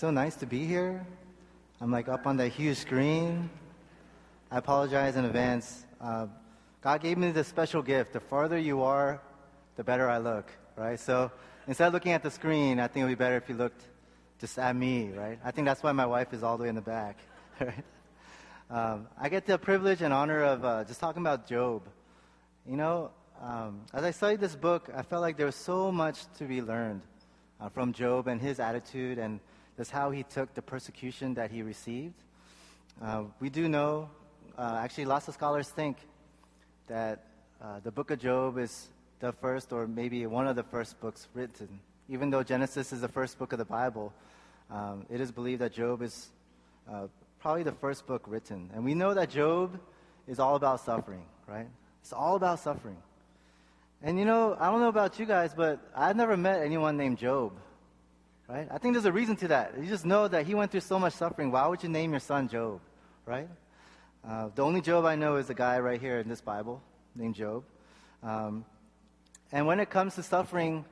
so nice to be here. I'm like up on that huge screen. I apologize in advance. God gave me this special gift. The farther you are, the better I look, right? So instead of looking at the screen, I think it would be better if you looked just at me, right? I think that's why my wife is all the way in the back, right? I get the privilege and honor of just talking about Job. You know, as I studied this book, I felt like there was so much to be learned from Job and his attitude and just how he took the persecution that he received. We do know, actually lots of scholars think that the book of Job is the first or maybe one of the first books written. Even though Genesis is the first book of the Bible, it is believed that Job is probably the first book written. And we know that Job is all about suffering, right? It's all about suffering. And you know, I don't know about you guys, but I've never met anyone named Job, right? I think there's a reason to that. You just know that he went through so much suffering. Why would you name your son Job, right? The only Job I know is the guy right here in this Bible named Job. And when it comes to suffering,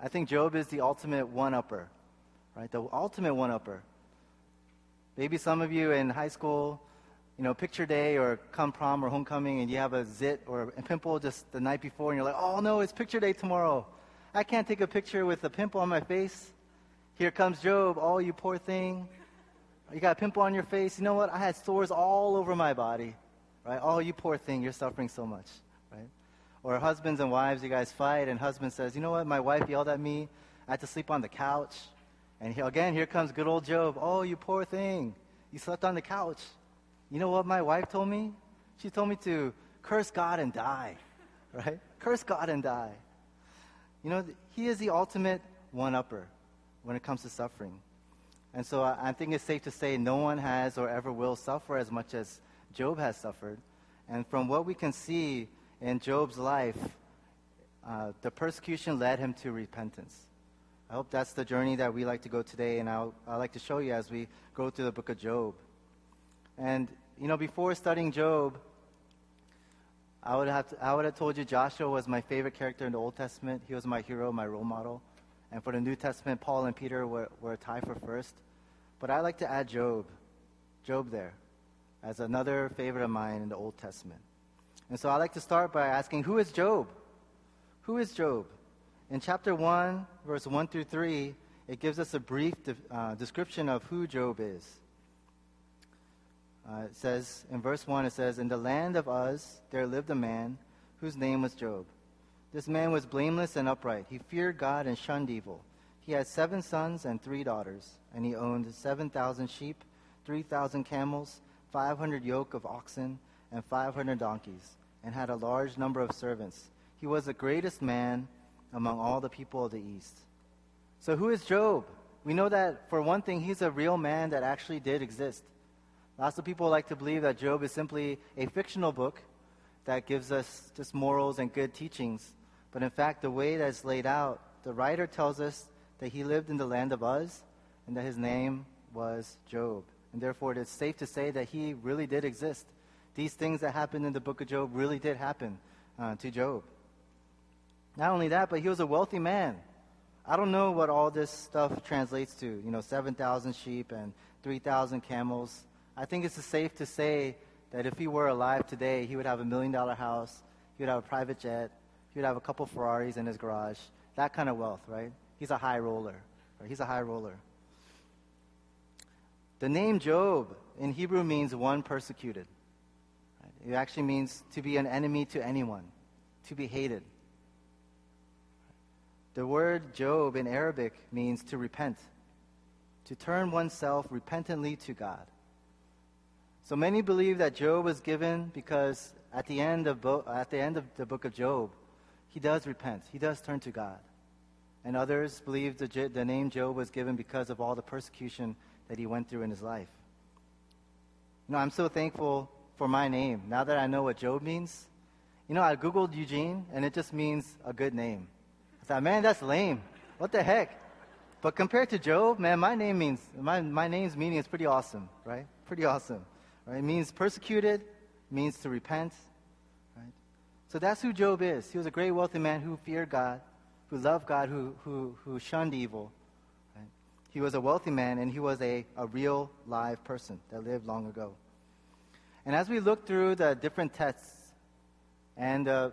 I think Job is the ultimate one-upper, right? The ultimate one-upper. Maybe some of you in high school, you know, picture day or come prom or homecoming, and you have a zit or a pimple just the night before, and you're like, oh no, it's picture day tomorrow. I can't take a picture with a pimple on my face. Here comes Job. Oh, you poor thing. You got a pimple on your face. You know what? I had sores all over my body, right? Oh, you poor thing. You're suffering so much, right? Or husbands and wives, you guys fight, and husband says, you know what? My wife yelled at me. I had to sleep on the couch. And here comes good old Job. Oh, you poor thing. You slept on the couch. You know what my wife told me? She told me to curse God and die, right? Curse God and die. You know, he is the ultimate one-upper when it comes to suffering. And so I think it's safe to say no one has or ever will suffer as much as Job has suffered. And from what we can see in Job's life, the persecution led him to repentance. I hope that's the journey that we like to go today, and I'd like to show you as we go through the book of Job. And, you know, before studying Job, I would have told you Joshua was my favorite character in the Old Testament. He was my hero, my role model. And for the New Testament, Paul and Peter were a tie for first. But I like to add Job there, as another favorite of mine in the Old Testament. And so I like to start by asking, who is Job? Who is Job? In chapter 1, verse 1 through 3, it gives us a brief description of who Job is. It says, in verse 1, it says, "In the land of Uz, there lived a man whose name was Job. This man was blameless and upright. He feared God and shunned evil. He had 7 sons and 3 daughters, and he owned 7,000 sheep, 3,000 camels, 500 yoke of oxen, and 500 donkeys, and had a large number of servants. He was the greatest man among all the people of the East." So who is Job? We know that, for one thing, he's a real man that actually did exist. Lots of people like to believe that Job is simply a fictional book that gives us just morals and good teachings. But in fact, the way that it's laid out, the writer tells us that he lived in the land of Uz and that his name was Job. And therefore, it is safe to say that he really did exist. These things that happened in the book of Job really did happen to Job. Not only that, but he was a wealthy man. I don't know what all this stuff translates to. You know, 7,000 sheep and 3,000 camels. I think it's safe to say that if he were alive today, he would have a $1 million house. He would have a private jet. He would have a couple Ferraris in his garage. That kind of wealth, right? He's a high roller. Right? He's a high roller. The name Job in Hebrew means one persecuted. Right? It actually means to be an enemy to anyone, to be hated. The word Job in Arabic means to repent, to turn oneself repentantly to God. So many believe that Job was given because at the end of the book of Job, he does repent. He does turn to God. And others believe the name Job was given because of all the persecution that he went through in his life. You know, I'm so thankful for my name. Now that I know what Job means, you know, I Googled Eugene, and it just means a good name. I thought, man, that's lame. What the heck? But compared to Job, man, my name's meaning is pretty awesome, right? Pretty awesome. Right? It means persecuted, means to repent. Right? So that's who Job is. He was a great wealthy man who feared God, who loved God, who shunned evil. Right? He was a wealthy man, and he was a real live person that lived long ago. And as we look through the different tests and all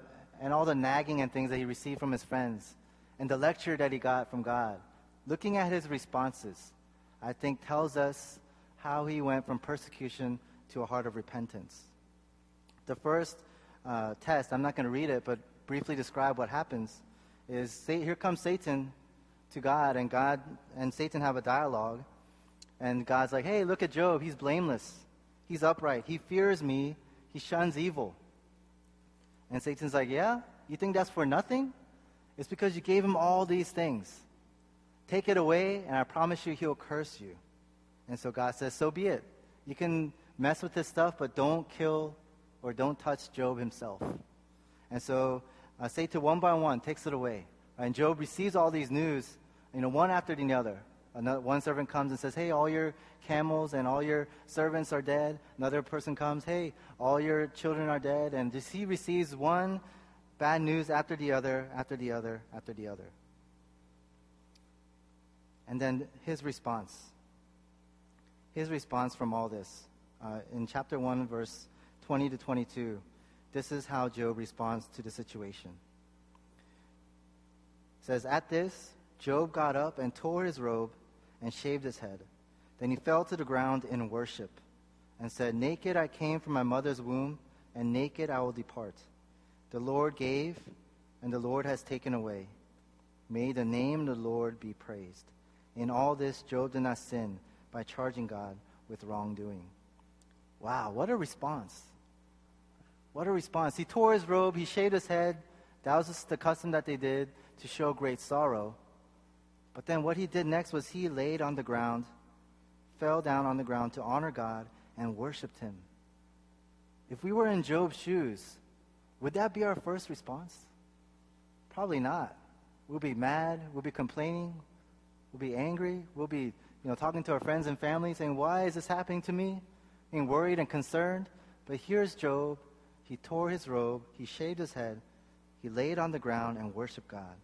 the nagging and things that he received from his friends and the lecture that he got from God, looking at his responses, I think tells us how he went from persecution to a heart of repentance. The first test, I'm not going to read it, but briefly describe what happens, is here comes Satan to God and Satan have a dialogue. And God's like, hey, look at Job. He's blameless. He's upright. He fears me. He shuns evil. And Satan's like, yeah? You think that's for nothing? It's because you gave him all these things. Take it away, and I promise you he'll curse you. And so God says, so be it. You can mess with this stuff, but don't kill or don't touch Job himself. And so Satan, one by one, takes it away. And Job receives all these news, one after the other. One servant comes and says, hey, all your camels and all your servants are dead. Another person comes, hey, all your children are dead. And just he receives one bad news after the other, after the other, after the other. And then his response from all this. In chapter 1, verse 20 to 22, this is how Job responds to the situation. It says, at this, Job got up and tore his robe and shaved his head. Then he fell to the ground in worship and said, naked I came from my mother's womb, and naked I will depart. The Lord gave, and the Lord has taken away. May the name of the Lord be praised. In all this, Job did not sin by charging God with wrongdoing. Wow, what a response. What a response. He tore his robe, he shaved his head. That was just the custom that they did to show great sorrow. But then what he did next was he laid on the ground, fell down on the ground to honor God and worshiped him. If we were in Job's shoes, would that be our first response? Probably not. We'll be mad, we'll be complaining, we'll be angry, we'll be talking to our friends and family saying, why is this happening to me? Being worried and concerned. But here's Job. He tore his robe, he shaved his head, he laid on the ground and worshiped God.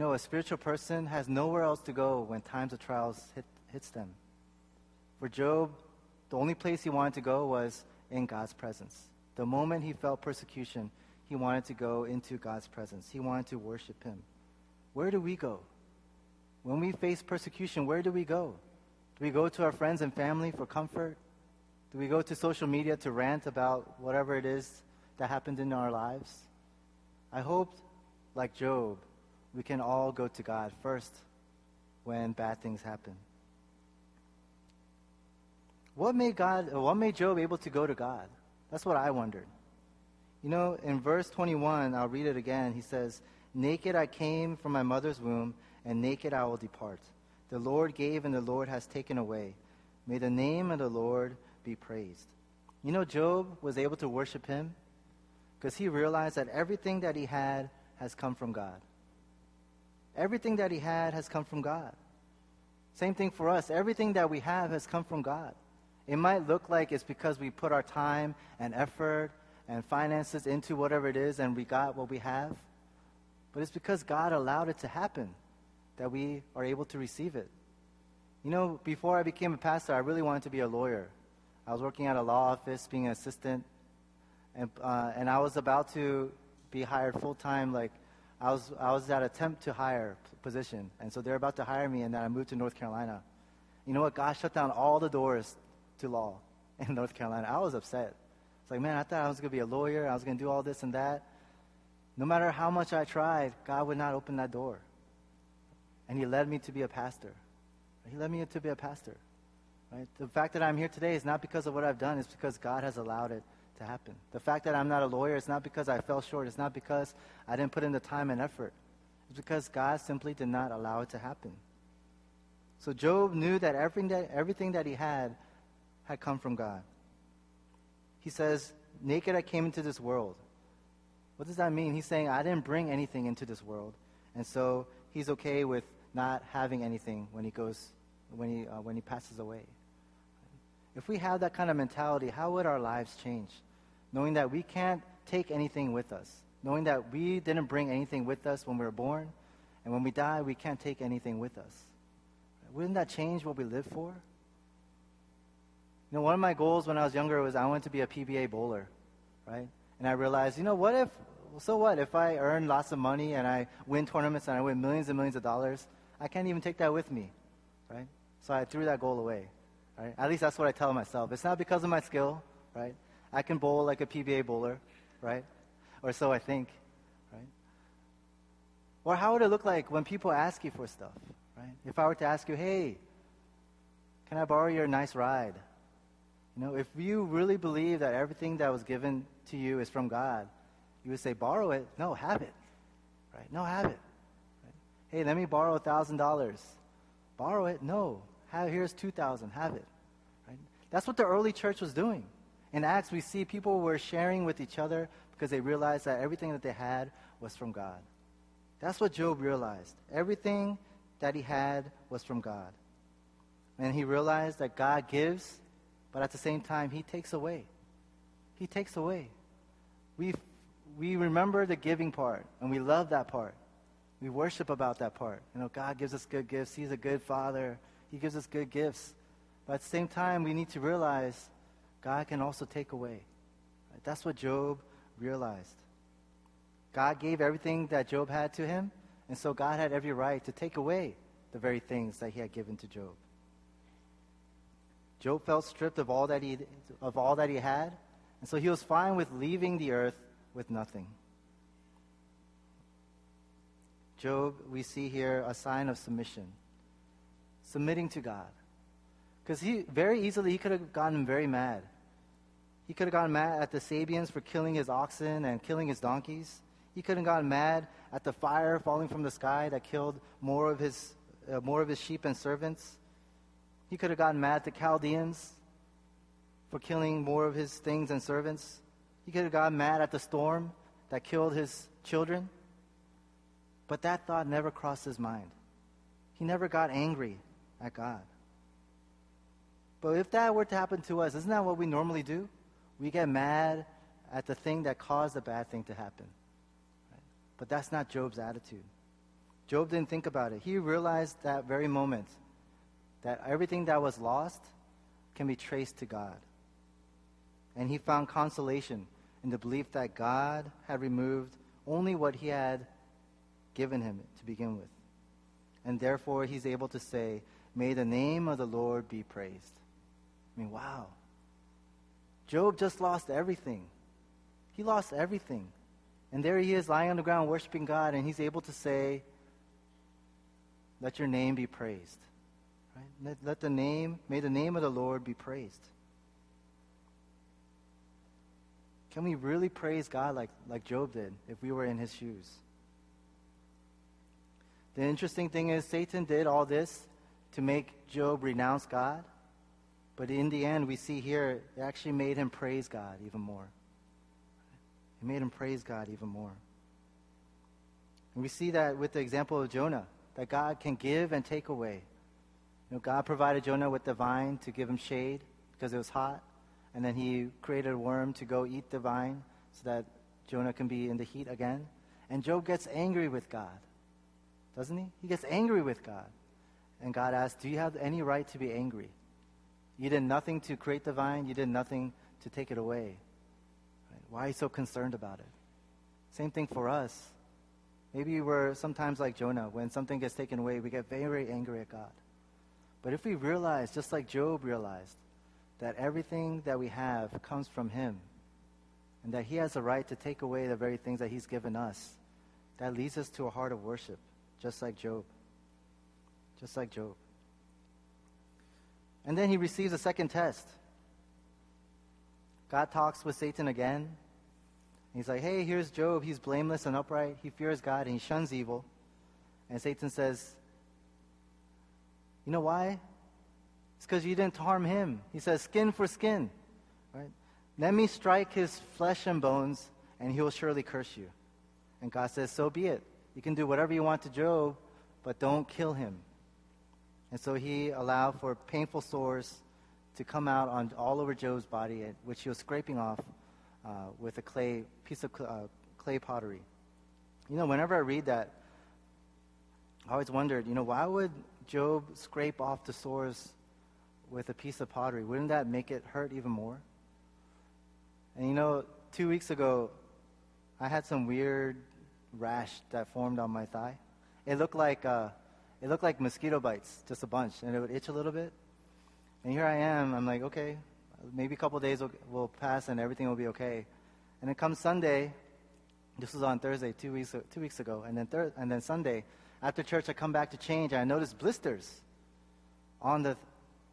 A spiritual person has nowhere else to go when times of trials hits them. For Job, the only place he wanted to go was in God's presence. The moment he felt persecution, he wanted to go into God's presence. He wanted to worship him. Where do we go? When we face persecution, where do we go? Do we go to our friends and family for comfort? Do we go to social media to rant about whatever it is that happened in our lives? I hope, like Job, we can all go to God first when bad things happen. What made Job able to go to God? That's what I wondered. In verse 21, I'll read it again. He says, naked I came from my mother's womb, and naked I will depart. The Lord gave, and the Lord has taken away. May the name of the Lord be praised. Job was able to worship him because he realized that everything that he had has come from God. Everything that he had has come from God. Same thing for us. Everything that we have has come from God. It might look like it's because we put our time and effort and finances into whatever it is and we got what we have. But it's because God allowed it to happen that we are able to receive it. Before I became a pastor, I really wanted to be a lawyer. I was working at a law office, being an assistant, and I was about to be hired full-time, I was at attempt to hire position, and so they're about to hire me, and then I moved to North Carolina. You know what? God shut down all the doors to law in North Carolina. I was upset. It's like, man, I thought I was going to be a lawyer. I was going to do all this and that. No matter how much I tried, God would not open that door. And he led me to be a pastor. Right? The fact that I'm here today is not because of what I've done. It's because God has allowed it to happen. The fact that I'm not a lawyer, it's not because I fell short. It's not because I didn't put in the time and effort. It's because God simply did not allow it to happen. So Job knew that everything that he had come from God. He says, naked I came into this world. What does that mean? He's saying, I didn't bring anything into this world. And so he's okay with not having anything when he passes away. If we have that kind of mentality, how would our lives change? Knowing that we can't take anything with us. Knowing that we didn't bring anything with us when we were born, and when we die, we can't take anything with us. wouldn't that change what we live for? You know, one of my goals when I was younger was I wanted to be a PBA bowler, right? And I realized, you know, so what if I earn lots of money and I win tournaments and I win millions and millions of dollars? I can't even take that with me, right? So I threw that goal away, right? At least that's what I tell myself. It's not because of my skill, right? I can bowl like a PBA bowler, right? Or so I think, right? Or how would it look like when people ask you for stuff, right? If I were to ask you, hey, can I borrow your nice ride? You know, if you really believe that everything that was given to you is from God, you would say, borrow it. No, have it, right? No, have it. Right? Hey, let me borrow $1,000. Borrow it. No, here's $2,000. Have it. Right? That's what the early church was doing. In Acts, we see people were sharing with each other because they realized that everything that they had was from God. That's what Job realized. Everything that he had was from God. And he realized that God gives, but at the same time, he takes away. He takes away. We remember the giving part, and we love that part. We worship about that part. You know, God gives us good gifts. He's a good father. He gives us good gifts. But at the same time, we need to realize God can also take away. Right? That's what Job realized. God gave everything that Job had to him, and so God had every right to take away the very things that he had given to Job. Job felt stripped of all that he had, and so he was fine with leaving the earth with nothing. Job, we see here a sign of submission, submitting to God, because he could have gotten very mad. He could have gotten mad at the Sabians for killing his oxen and killing his donkeys. He could have gotten mad at the fire falling from the sky that killed more of his sheep and servants. He could have gotten mad at the Chaldeans for killing more of his things and servants. He could have gotten mad at the storm that killed his children. But that thought never crossed his mind. He never got angry at God. But if that were to happen to us, isn't that what we normally do? We get mad at the thing that caused the bad thing to happen. Right? But that's not Job's attitude. Job didn't think about it. He realized that very moment that everything that was lost can be traced to God. And he found consolation in the belief that God had removed only what he had given him to begin with. And therefore, he's able to say, may the name of the Lord be praised. I mean, wow. Job just lost everything. He lost everything. And there he is lying on the ground worshiping God, and he's able to say, let your name be praised. Right? May the name of the Lord be praised. Can we really praise God like Job did if we were in his shoes? The interesting thing is Satan did all this to make Job renounce God. But in the end, we see here, it actually made him praise God even more. It made him praise God even more. And we see that with the example of Jonah, that God can give and take away. You know, God provided Jonah with the vine to give him shade because it was hot. And then he created a worm to go eat the vine so that Jonah can be in the heat again. And Job gets angry with God, doesn't he? He gets angry with God. And God asks, do you have any right to be angry? You did nothing to create the vine. You did nothing to take it away. Right? Why are you so concerned about it? Same thing for us. Maybe we're sometimes like Jonah. When something gets taken away, we get very angry at God. But if we realize, just like Job realized, that everything that we have comes from him, and that he has a right to take away the very things that he's given us, that leads us to a heart of worship, just like Job. Just like Job. And then he receives a second test. God talks with Satan again. He's like, hey, here's Job. He's blameless and upright. He fears God and he shuns evil. And Satan says, you know why? It's because you didn't harm him. He says, skin for skin. Right? Let me strike his flesh and bones, and he will surely curse you. And God says, so be it. You can do whatever you want to Job, but don't kill him. And so he allowed for painful sores to come out on all over Job's body, which he was scraping off with a piece of clay pottery. You know, whenever I read that, I always wondered, you know, why would Job scrape off the sores with a piece of pottery, wouldn't that make it hurt even more? And 2 weeks ago, I had some weird rash that formed on my thigh. It looked like mosquito bites, just a bunch, and it would itch a little bit. And here I am, I'm like, okay, maybe a couple days will pass and everything will be okay. And then comes Sunday, this was on Thursday, two weeks ago, and then Sunday, after church, I come back to change, and I notice blisters on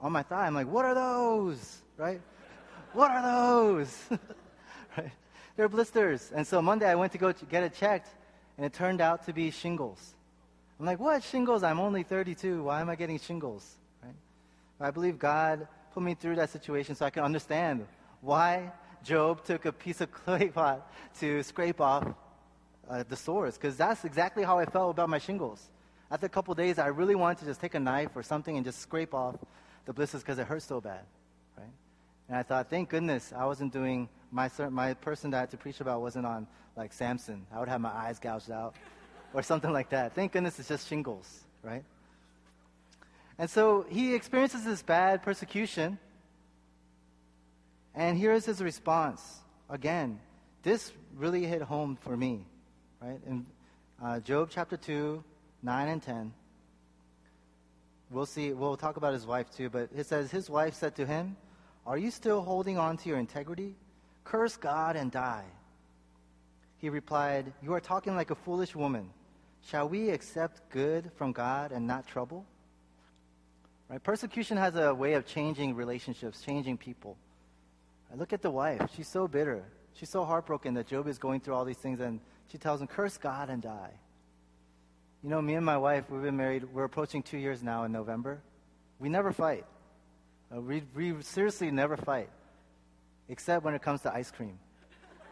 my thigh. I'm like, what are those, right? What are those? Right? They're blisters. And so Monday, I went to go get it checked, and it turned out to be shingles. I'm like, what shingles? I'm only 32. Why am I getting shingles? Right? I believe God put me through that situation so I can understand why Job took a piece of clay pot to scrape off the sores, because that's exactly how I felt about my shingles. After a couple days, I really wanted to just take a knife or something and just scrape off the blisters because it hurt so bad, right? And I thought, thank goodness I wasn't doing, my person that I had to preach about wasn't on like Samson. I would have my eyes gouged out or something like that. Thank goodness it's just shingles, right? And so he experiences this bad persecution, and here's his response. Again, this really hit home for me, right? In Job chapter 2, 9 and 10, we'll see, we'll talk about his wife too, but it says, his wife said to him, "Are you still holding on to your integrity? Curse God and die." He replied, "You are talking like a foolish woman. Shall we accept good from God and not trouble?" Right? Persecution has a way of changing relationships, changing people. Right? Look at the wife. She's so bitter. She's so heartbroken that Job is going through all these things, and she tells him, "Curse God and die." Me and my wife, we've been married. We're approaching 2 years now in November. We never fight. We seriously never fight, except when it comes to ice cream.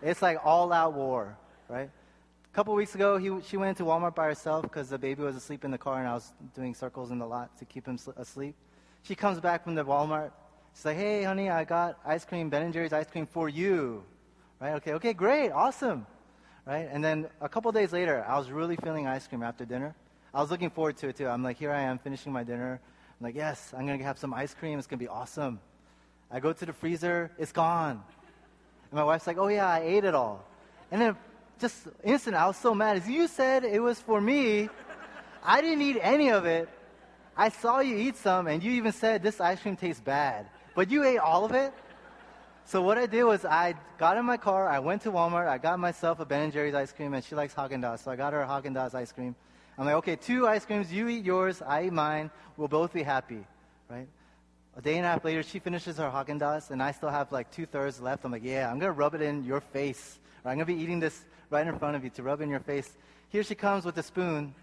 It's like all-out war, right? A couple weeks ago, she went into Walmart by herself because the baby was asleep in the car, and I was doing circles in the lot to keep him asleep. She comes back from the Walmart. She's like, "Hey, honey, I got ice cream, Ben & Jerry's ice cream for you." Right? Okay, great, awesome. Right? And then a couple days later, I was really feeling ice cream after dinner. I was looking forward to it, too. I'm like, here I am finishing my dinner. I'm like, yes, I'm going to have some ice cream. It's going to be awesome. I go to the freezer. It's gone. And my wife's like, "Oh, yeah, I ate it all." And then just instant, I was so mad. As you said it was for me, I didn't eat any of it. I saw you eat some, and you even said this ice cream tastes bad. But you ate all of it? So what I did was I got in my car, I went to Walmart, I got myself a Ben & Jerry's ice cream, and she likes Häagen-Dazs, so I got her a Häagen-Dazs ice cream. I'm like, okay, 2 ice creams, you eat yours, I eat mine, we'll both be happy, right? A day and a half later, she finishes her Häagen-Dazs, and I still have like 2/3 left. I'm like, yeah, I'm going to rub it in your face, or I'm going to be eating this right in front of you to rub in your face. Here she comes with a spoon.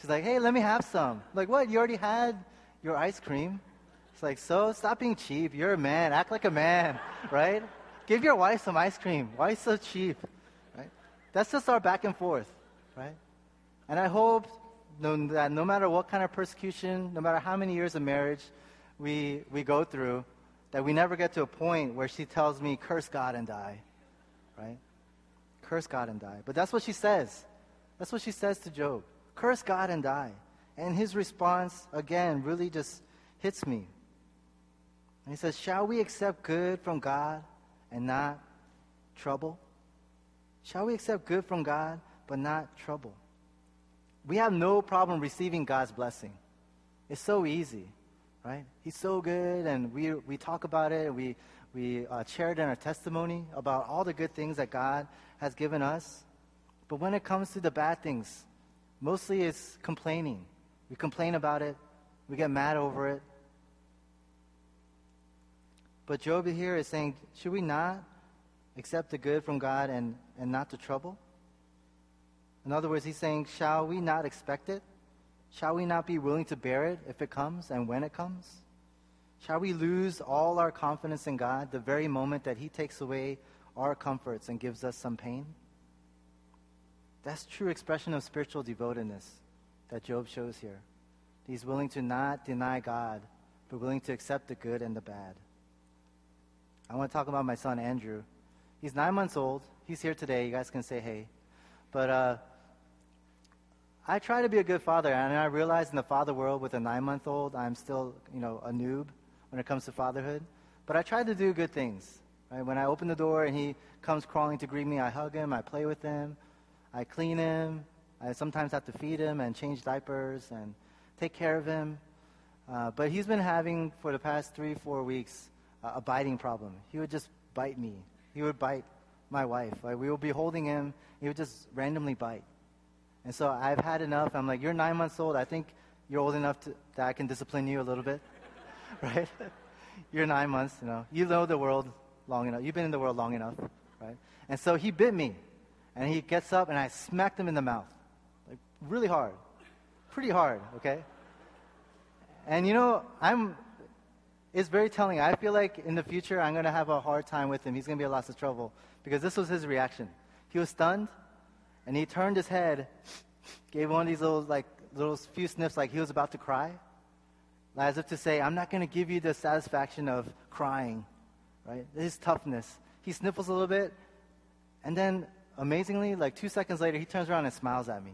She's like, "Hey, let me have some." I'm like, what, you already had your ice cream? It's like, so stop being cheap. You're a man. Act like a man, right? Give your wife some ice cream. Why so cheap, right? That's just our back and forth, right? And I hope that no matter what kind of persecution, no matter how many years of marriage we go through, that we never get to a point where she tells me, "Curse God and die," right? Curse God and die. But that's what she says. That's what she says to Job. Curse God and die. And his response, again, really just hits me. And he says, "Shall we accept good from God and not trouble? Shall we accept good from God but not trouble?" We have no problem receiving God's blessing. It's so easy, right? He's so good, and we talk about it. We shared in our testimony about all the good things that God has given us. But when it comes to the bad things, mostly it's complaining. We complain about it. We get mad over it. But Job here is saying, should we not accept the good from God and not the trouble? In other words, he's saying, shall we not expect it? Shall we not be willing to bear it if it comes and when it comes? Shall we lose all our confidence in God the very moment that he takes away our comforts and gives us some pain? That's true expression of spiritual devotedness that Job shows here. He's willing to not deny God, but willing to accept the good and the bad. I want to talk about my son, Andrew. He's 9 months old. He's here today. You guys can say hey. But I try to be a good father, and I realize in the father world with a 9-month-old, I'm still, a noob when it comes to fatherhood. But I try to do good things. Right? When I open the door and he comes crawling to greet me, I hug him, I play with him, I clean him. I sometimes have to feed him and change diapers and take care of him. But he's been having, for the past 3-4 weeks, a biting problem. He would just bite me. He would bite my wife. Like, we would be holding him. He would just randomly bite. And so I've had enough. I'm like, you're 9 months old. I think you're old enough that I can discipline you a little bit, right? You're 9 months, You know the world long enough. You've been in the world long enough, right? And so he bit me. And he gets up, and I smacked him in the mouth. Like, really hard. Pretty hard, okay? And, it's very telling. I feel like in the future I'm going to have a hard time with him. He's going to be in lots of trouble because this was his reaction. He was stunned, and he turned his head, gave one of these little few sniffs like he was about to cry, as if to say, I'm not going to give you the satisfaction of crying, right? His toughness. He sniffles a little bit, and then amazingly, 2 seconds later, he turns around and smiles at me,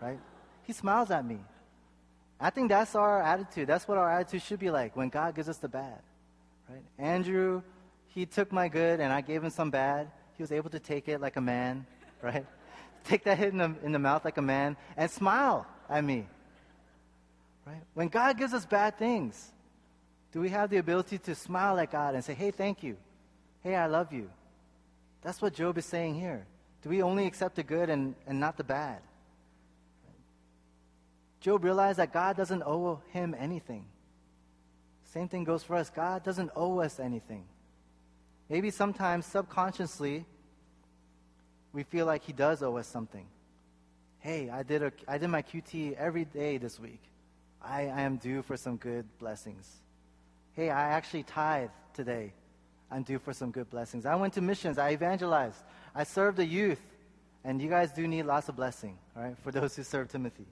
right? He smiles at me. I think that's our attitude. That's what our attitude should be like when God gives us the bad, right? Andrew, he took my good and I gave him some bad. He was able to take it like a man, right? Take that hit in the mouth like a man and smile at me, right? When God gives us bad things, do we have the ability to smile at God and say, hey, thank you. Hey, I love you. That's what Job is saying here. Do we only accept the good and not the bad? Job realized that God doesn't owe him anything. Same thing goes for us. God doesn't owe us anything. Maybe sometimes subconsciously we feel like he does owe us something. Hey, I did my QT every day this week. I am due for some good blessings. Hey, I actually tithe today. I'm due for some good blessings. I went to missions. I evangelized. I served the youth. And you guys do need lots of blessing, all right, for those who serve Timothy.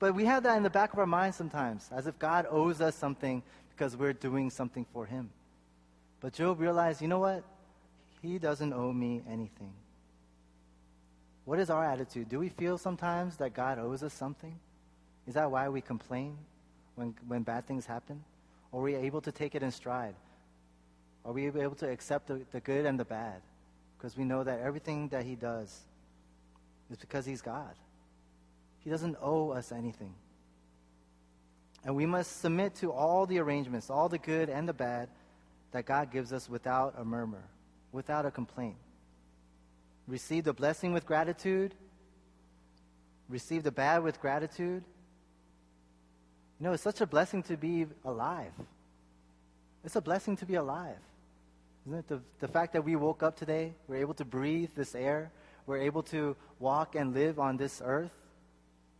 But we have that in the back of our mind sometimes, as if God owes us something because we're doing something for him. But Job realized, you know what? He doesn't owe me anything. What is our attitude? Do we feel sometimes that God owes us something? Is that why we complain when bad things happen? Or are we able to take it in stride? Are we able to accept the good and the bad? Because we know that everything that he does is because he's God. He doesn't owe us anything. And we must submit to all the arrangements, all the good and the bad that God gives us without a murmur, without a complaint. Receive the blessing with gratitude. Receive the bad with gratitude. It's such a blessing to be alive. It's a blessing to be alive. Isn't it? The fact that we woke up today, we're able to breathe this air, we're able to walk and live on this earth.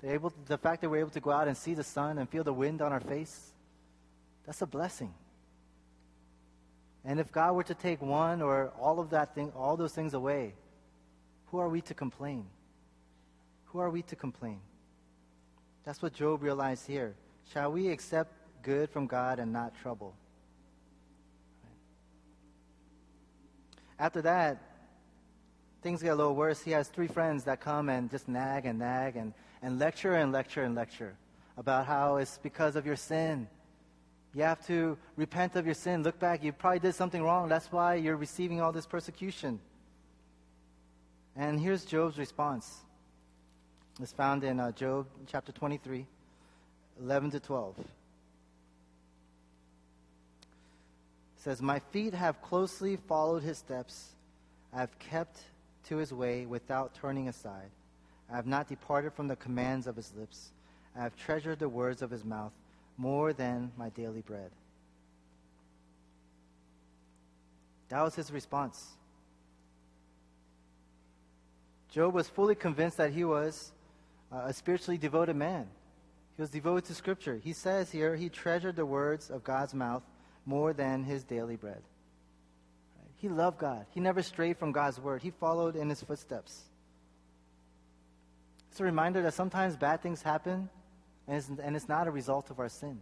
The fact that we're able to go out and see the sun and feel the wind on our face, that's a blessing. And if God were to take one or all those things away, who are we to complain? Who are we to complain? That's what Job realized here. Shall we accept good from God and not trouble? Right. After that, things get a little worse. He has 3 friends that come and just nag and nag and lecture and lecture and lecture about how it's because of your sin. You have to repent of your sin. Look back. You probably did something wrong. That's why you're receiving all this persecution. And here's Job's response. It's found in Job chapter 23, 11 to 12. It says, "My feet have closely followed his steps. I have kept to his way without turning aside. I have not departed from the commands of his lips. I have treasured the words of his mouth more than my daily bread." That was his response. Job was fully convinced that he was a spiritually devoted man. He was devoted to Scripture. He says here, he treasured the words of God's mouth more than his daily bread. He loved God. He never strayed from God's word. He followed in his footsteps. It's a reminder that sometimes bad things happen, and it's not a result of our sin.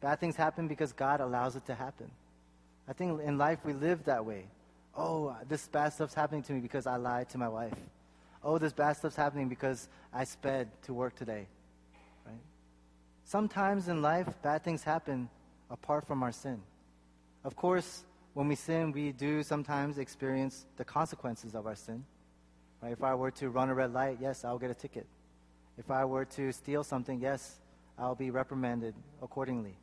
Bad things happen because God allows it to happen. I think in life we live that way. Oh, this bad stuff's happening to me because I lied to my wife. oh, this bad stuff's happening because I sped to work today. Right? Sometimes in life, bad things happen apart from our sin. Of course, when we sin, we do sometimes experience the consequences of our sin. Right? If I were to run a red light, yes, I'll get a ticket. If I were to steal something, yes, I'll be reprimanded accordingly.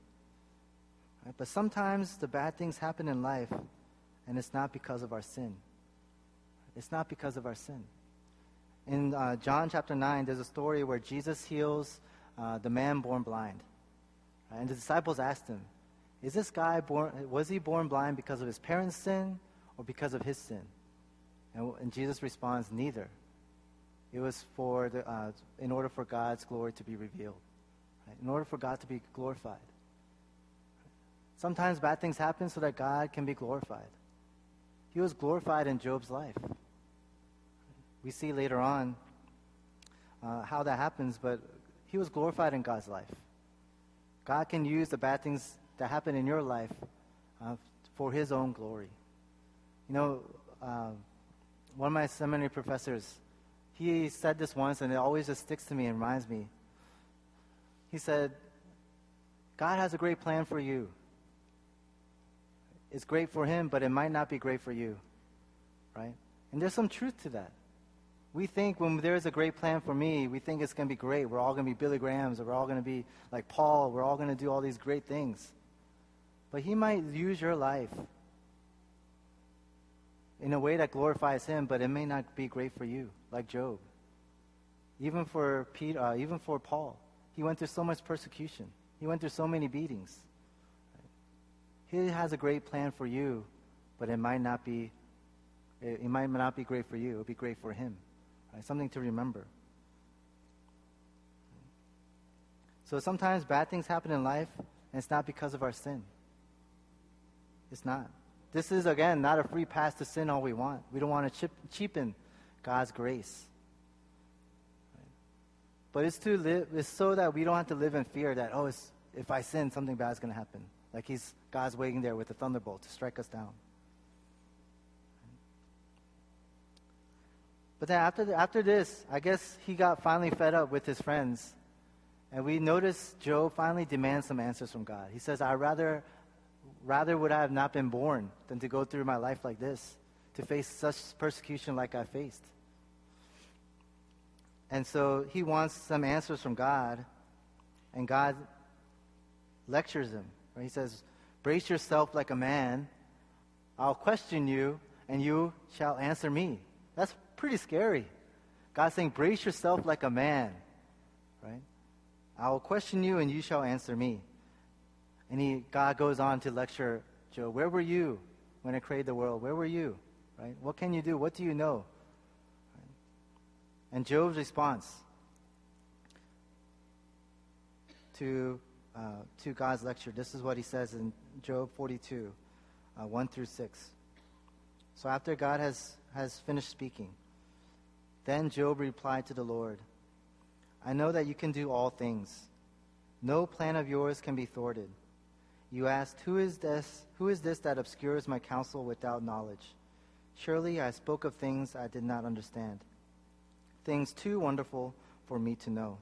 Right? But sometimes the bad things happen in life, and it's not because of our sin. It's not because of our sin. In John chapter 9, there's a story where Jesus heals the man born blind. Right? And the disciples asked him, is this guy was he born blind because of his parents' sin or because of his sin? And Jesus responds, neither. It was for in order for God's glory to be revealed. Right? In order for God to be glorified. Sometimes bad things happen so that God can be glorified. He was glorified in Job's life. We see later on how that happens, but he was glorified in God's life. God can use the bad things that happen in your life for His own glory. You know, one of my seminary professors, he said this once, and it always just sticks to me and reminds me. He said, God has a great plan for you. It's great for Him, but it might not be great for you, right? And there's some truth to that. We think when there is a great plan for me, we think it's going to be great. We're all going to be Billy Grahams, or we're all going to be like Paul. We're all going to do all these great things. But He might use your life in a way that glorifies Him, but it may not be great for you, like Job. Even for Peter, even for Paul, he went through so much persecution. He went through so many beatings. He has a great plan for you, but it might not be great for you. It'll be great for Him. Right? Something to remember. So sometimes bad things happen in life, and it's not because of our sin. It's not. This is, again, not a free pass to sin all we want. We don't want to cheapen God's grace. Right? But it's so that we don't have to live in fear that, oh, if I sin, something bad is going to happen. Like God's waiting there with a thunderbolt to strike us down. But then after this, I guess he got finally fed up with his friends. And we notice Job finally demands some answers from God. He says, I rather would I have not been born than to go through my life like this, to face such persecution like I faced. And so he wants some answers from God, and God lectures him. He says, brace yourself like a man. I'll question you, and you shall answer me. That's pretty scary. God's saying, brace yourself like a man. Right? I'll question you, and you shall answer me. And God goes on to lecture Job. Where were you when I created the world? Where were you? Right? What can you do? What do you know? Right? And Job's response to God's lecture. This is what he says in Job 42, 1 through 6. So after God has finished speaking, then Job replied to the Lord, I know that you can do all things. No plan of yours can be thwarted. You asked, Who is this that obscures my counsel without knowledge? Surely I spoke of things I did not understand, things too wonderful for me to know.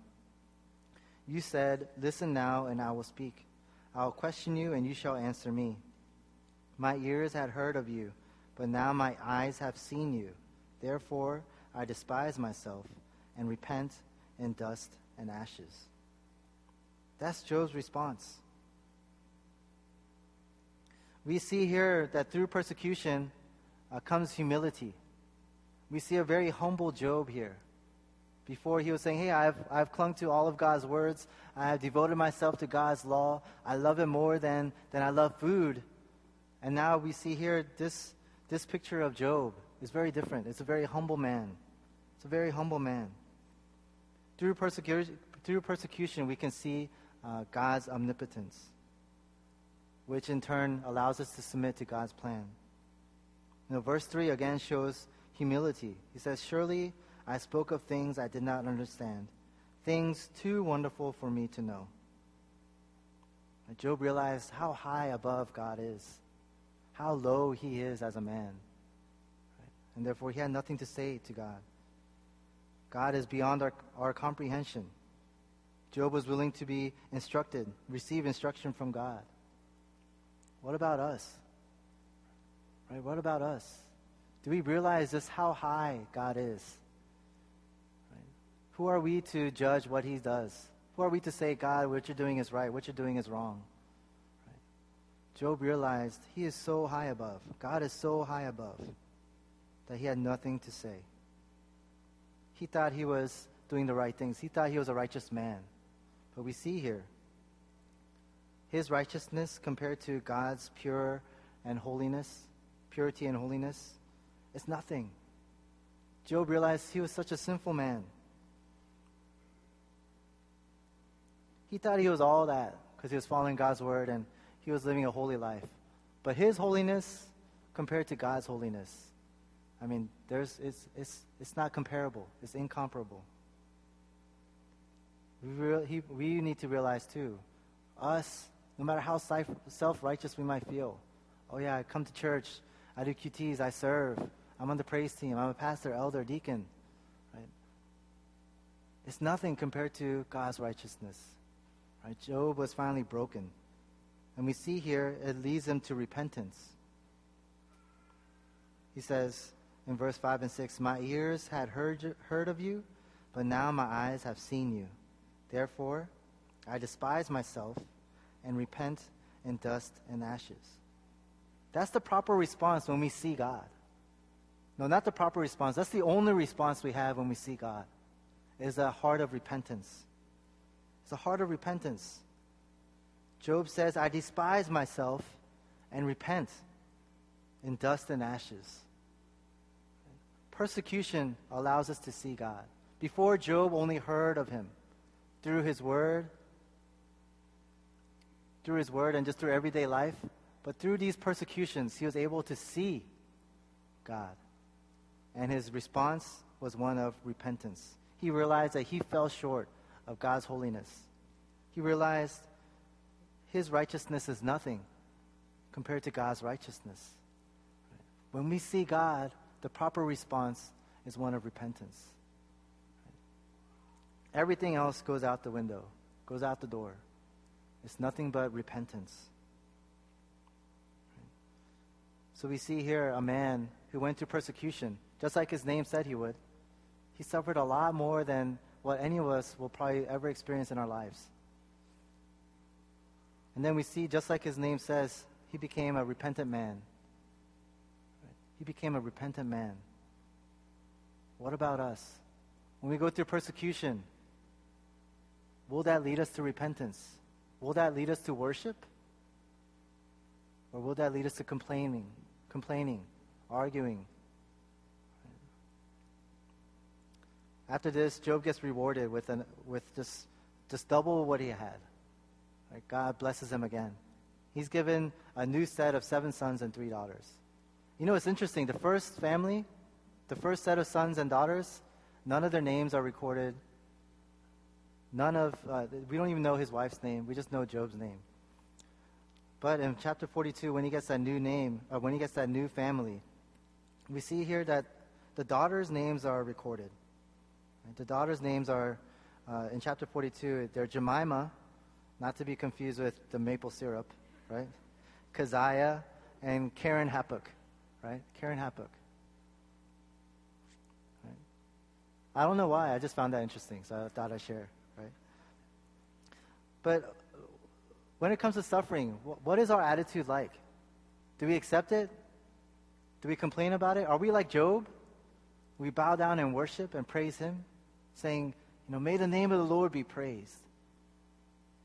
You said, listen now, and I will speak. I will question you, and you shall answer me. My ears had heard of you, but now my eyes have seen you. Therefore, I despise myself and repent in dust and ashes. That's Job's response. We see here that through persecution comes humility. We see a very humble Job here. Before he was saying, hey, I've clung to all of God's words. I have devoted myself to God's law. I love it more than I love food. And now we see here this picture of Job is very different. It's a very humble man. It's a very humble man. Through persecution, we can see God's omnipotence, which in turn allows us to submit to God's plan. You know, verse 3 again shows humility. He says, surely I spoke of things I did not understand, things too wonderful for me to know. And Job realized how high above God is, how low he is as a man. Right? And therefore, he had nothing to say to God. God is beyond our comprehension. Job was willing to be instructed, receive instruction from God. What about us? Right? What about us? Do we realize just how high God is? Right? Who are we to judge what he does? Who are we to say, God, what you're doing is right, what you're doing is wrong? Right? Job realized he is so high above, God is so high above, that he had nothing to say. He thought he was doing the right things. He thought he was a righteous man. But we see here, his righteousness compared to God's purity and holiness, it's nothing. Job realized he was such a sinful man. He thought he was all that because he was following God's word and he was living a holy life. But his holiness compared to God's holiness, I mean, it's not comparable. It's incomparable. We need to realize too, us, no matter how self-righteous we might feel, oh yeah, I come to church, I do QTs, I serve, I'm on the praise team, I'm a pastor, elder, deacon. Right? It's nothing compared to God's righteousness. Right? Job was finally broken. And we see here, it leads him to repentance. He says in verse 5 and 6, "My ears had heard of you, but now my eyes have seen you. Therefore, I despise myself and repent in dust and ashes." That's the proper response when we see God. No, not the proper response. That's the only response we have when we see God, is a heart of repentance. It's a heart of repentance. Job says, "I despise myself and repent in dust and ashes." Persecution allows us to see God. Before, Job only heard of him through his word, and just through everyday life. But through these persecutions, he was able to see God. And his response was one of repentance. He realized that he fell short of God's holiness. He realized his righteousness is nothing compared to God's righteousness. When we see God, the proper response is one of repentance. Everything else goes out the window, goes out the door. It's nothing but repentance. So we see here a man who went through persecution, just like his name said he would. He suffered a lot more than what any of us will probably ever experience in our lives. And then we see, just like his name says, he became a repentant man. He became a repentant man. What about us? When we go through persecution, will that lead us to repentance? Will that lead us to worship? Or will that lead us to complaining, arguing? After this, Job gets rewarded with just double what he had. Like, God blesses him again. He's given a new set of 7 sons and 3 daughters. You know, it's interesting. The first set of sons and daughters, none of their names are recorded. We don't even know his wife's name. We just know Job's name. But in chapter 42, when he gets that new name, or when he gets that new family, we see here that the daughters' names are recorded. Right? The daughters' names are, in chapter 42, they're Jemima, not to be confused with the maple syrup, right? Keziah and Keren Happuch, right? Keren Happuch. Right? I don't know why. I just found that interesting, so I thought I'd share, right? But when it comes to suffering, what is our attitude like? Do we accept it? Do we complain about it? Are we like Job? We bow down and worship and praise him, saying, you know, may the name of the Lord be praised.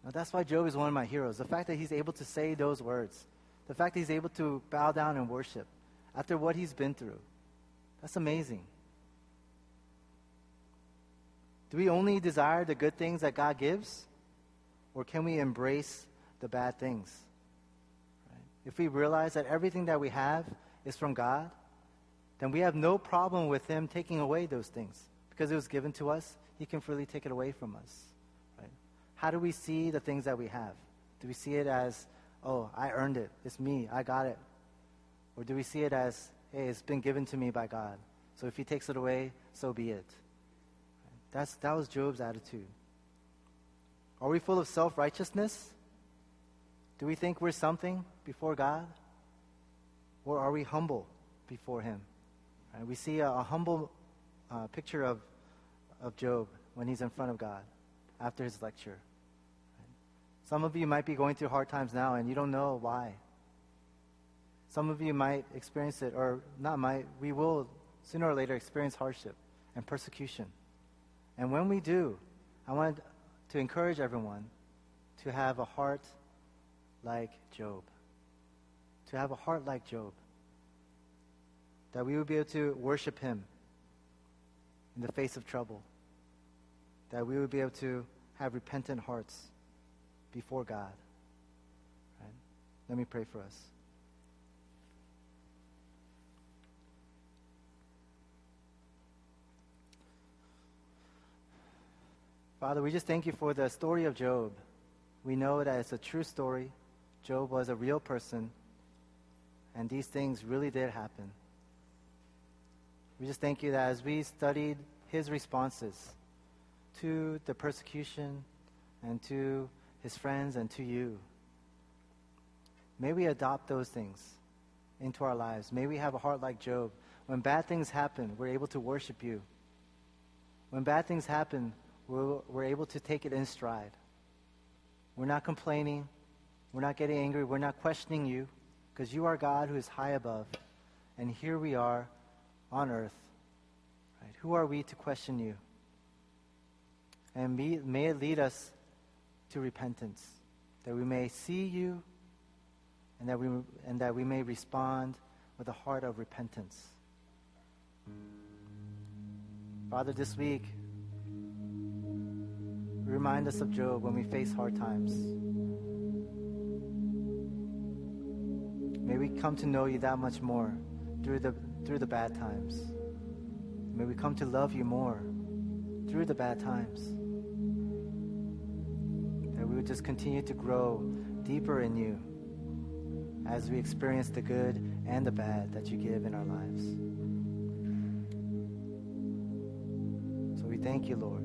Now, that's why Job is one of my heroes. The fact that he's able to say those words, the fact that he's able to bow down and worship after what he's been through, that's amazing. Do we only desire the good things that God gives? Or can we embrace the bad things? Right? If we realize that everything that we have is from God, then we have no problem with him taking away those things. Because it was given to us, he can freely take it away from us. Right? How do we see the things that we have? Do we see it as, oh, I earned it, it's me, I got it? Or do we see it as, hey, it's been given to me by God, so if he takes it away, so be it? That was Job's attitude. Are we full of self-righteousness? Do we think we're something before God? Or are we humble before Him? Right? We see a humble picture of Job when he's in front of God after his lecture. Right? Some of you might be going through hard times now and you don't know why. Some of you might experience it, or not might, we will sooner or later experience hardship and persecution. And when we do, I want to encourage everyone to have a heart like Job. To have a heart like Job. That we would be able to worship Him in the face of trouble. That we would be able to have repentant hearts before God. Right? Let me pray for us. Father, we just thank You for the story of Job. We know that it's a true story. Job was a real person, and these things really did happen. We just thank You that as we studied his responses to the persecution and to his friends and to You, may we adopt those things into our lives. May we have a heart like Job. When bad things happen, we're able to worship You. When bad things happen, we're able to take it in stride. We're not complaining. We're not getting angry. We're not questioning You, because You are God who is high above. And here we are on earth. Right? Who are we to question You? And may it lead us to repentance, that we may see You and that we may respond with a heart of repentance. Father, this week, remind us of Job when we face hard times. May we come to know You that much more through the bad times. May we come to love You more through the bad times. That we would just continue to grow deeper in You as we experience the good and the bad that You give in our lives. So we thank You, Lord.